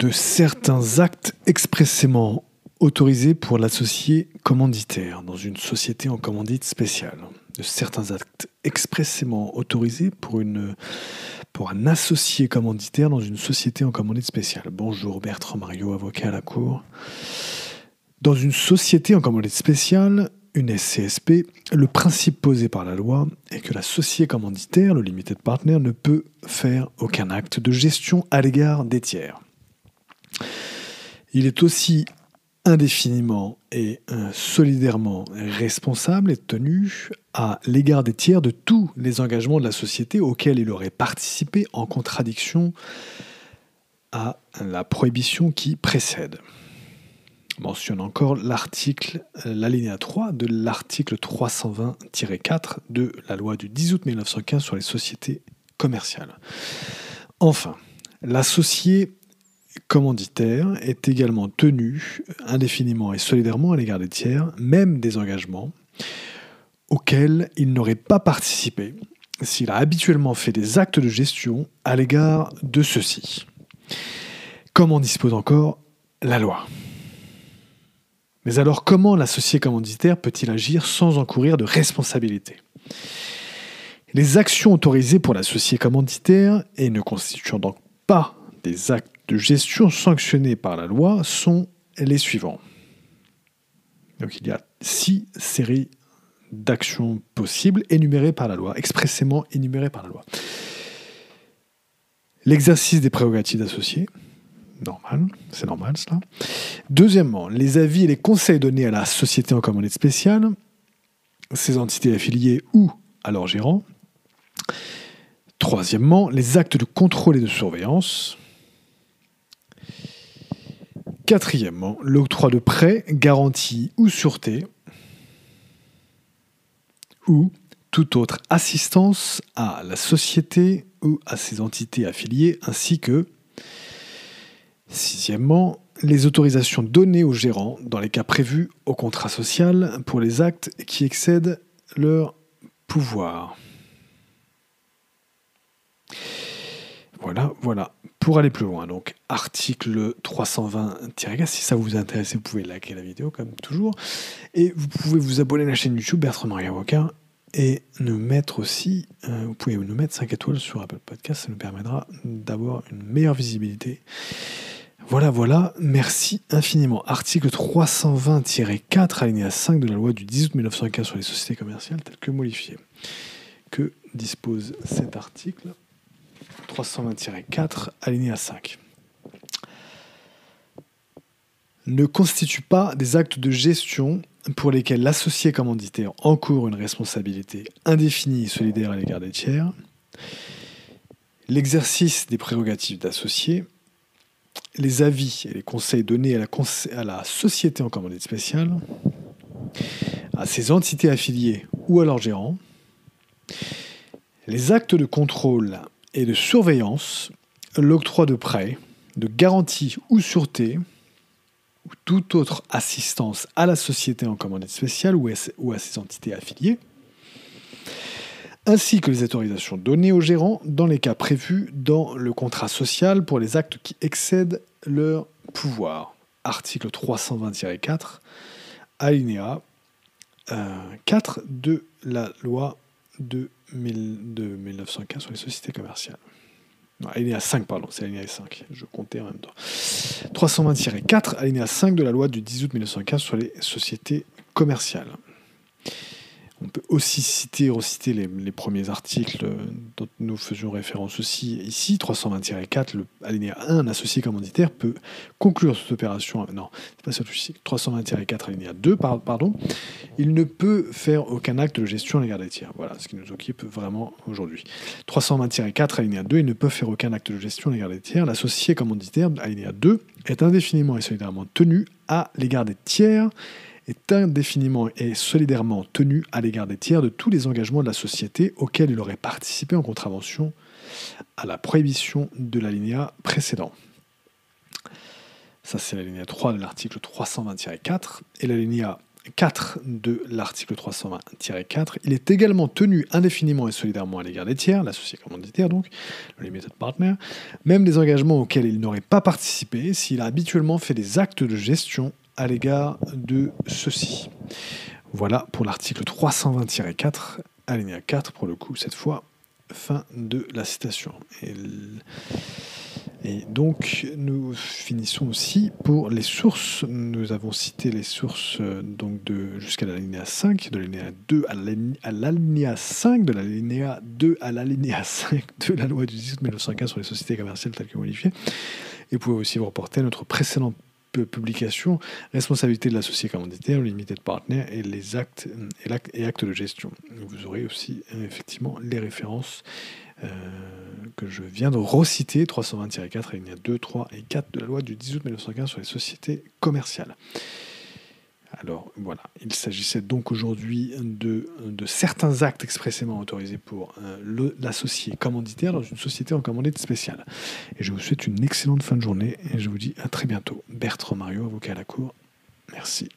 de certains actes expressément autorisés pour l'associé commanditaire dans une société en commandite spéciale. De certains actes expressément autorisés pour un associé commanditaire dans une société en commandite spéciale. Bonjour, Bertrand Mario, avocat à la Cour. Dans une société en commandite spéciale, une SCSP, le principe posé par la loi est que l'associé commanditaire, le limited partner, ne peut faire aucun acte de gestion à l'égard des tiers. Il est aussi indéfiniment et solidairement responsable et tenu à l'égard des tiers de tous les engagements de la société auxquels il aurait participé en contradiction à la prohibition qui précède. Mentionne encore l'alinéa 3 de l'article 320-4 de la loi du 10 août 1915 sur les sociétés commerciales. Enfin, l'associé commanditaire est également tenu indéfiniment et solidairement à l'égard des tiers, même des engagements auxquels il n'aurait pas participé s'il a habituellement fait des actes de gestion à l'égard de ceux-ci, comme en dispose encore la loi. Mais alors comment l'associé commanditaire peut-il agir sans encourir de responsabilité ? Les actions autorisées pour l'associé commanditaire et ne constituant donc pas des actes de gestion sanctionnés par la loi sont les suivants. Donc il y a 6 séries d'actions possibles énumérées par la loi, expressément énumérées par la loi. L'exercice des prérogatives d'associés. Normal, c'est normal cela. Deuxièmement, les avis et les conseils donnés à la société en commandite spéciale, ses entités affiliées ou à leurs gérants. Troisièmement, les actes de contrôle et de surveillance. Quatrièmement, l'octroi de prêts, garanties ou sûretés ou toute autre assistance à la société ou à ses entités affiliées ainsi que sixièmement, les autorisations données aux gérants dans les cas prévus au contrat social pour les actes qui excèdent leur pouvoir. Voilà. Pour aller plus loin, donc article 320-4, si ça vous intéresse, vous pouvez liker la vidéo comme toujours. Et vous pouvez vous abonner à la chaîne YouTube Bertrand Mario Avocat et nous mettre aussi, vous pouvez nous mettre 5 étoiles sur Apple Podcast, ça nous permettra d'avoir une meilleure visibilité. Voilà, merci infiniment. Article 320-4, alinéa 5 de la loi du 10 août 1915 sur les sociétés commerciales, telle que modifiée. Que dispose cet article 320-4, alinéa 5. Ne constitue pas des actes de gestion pour lesquels l'associé commanditaire encourt une responsabilité indéfinie et solidaire à l'égard des tiers. L'exercice des prérogatives d'associés. Les avis et les conseils donnés à la société en commandite spéciale, à ses entités affiliées ou à leurs gérants, les actes de contrôle et de surveillance, l'octroi de prêts, de garanties ou sûretés, ou toute autre assistance à la société en commandite spéciale ou à ses entités affiliées, ainsi que les autorisations données aux gérants dans les cas prévus dans le contrat social pour les actes qui excèdent leur pouvoir. Article 320-4, alinéa 4 de la loi de 1915 sur les sociétés commerciales. Non, alinéa 5, pardon, c'est alinéa 5, je comptais en même temps. 320-4, alinéa 5 de la loi du 10 août 1915 sur les sociétés commerciales. On peut aussi reciter les premiers articles dont nous faisions référence aussi ici. 320-4, alinéa 1, un associé commanditaire peut conclure cette opération. Non, c'est pas celui-ci. 320-4, alinéa 2, pardon. Il ne peut faire aucun acte de gestion à l'égard des tiers. Voilà ce qui nous occupe vraiment aujourd'hui. 320-4, alinéa 2, il ne peut faire aucun acte de gestion à l'égard des tiers. L'associé commanditaire, alinéa 2, est indéfiniment et solidairement tenu à l'égard des tiers de tous les engagements de la société auxquels il aurait participé en contravention à la prohibition de l'alinéa précédent. Ça, c'est l'alinéa 3 de l'article 320-4 et l'alinéa 4 de l'article 320-4, il est également tenu indéfiniment et solidairement à l'égard des tiers, l'associé commanditaire donc, le limited partner, même des engagements auxquels il n'aurait pas participé s'il a habituellement fait des actes de gestion à l'égard de ceux-ci. Voilà pour l'article 320-4, alinéa 4 pour le coup cette fois, fin de la citation. Et donc, nous finissons aussi pour les sources. Nous avons cité les sources donc jusqu'à l'alinéa 5, de l'alinéa 2 à l'alinéa 5, de l'alinéa 2 à l'alinéa 5 de la loi du 18 1901 sur les sociétés commerciales telles que modifiées. Et vous pouvez aussi vous reporter à notre précédente publication, responsabilité de l'associé commanditaire, limited partner et les actes et actes de gestion. Vous aurez aussi effectivement les références que je viens de reciter, 320-4, alinéa 2, 3 et 4 de la loi du 10 août 1915 sur les sociétés commerciales. Alors voilà, il s'agissait donc aujourd'hui de certains actes expressément autorisés pour l'associé commanditaire dans une société en commandite spéciale. Et je vous souhaite une excellente fin de journée et je vous dis à très bientôt. Bertrand Mario, avocat à la Cour. Merci.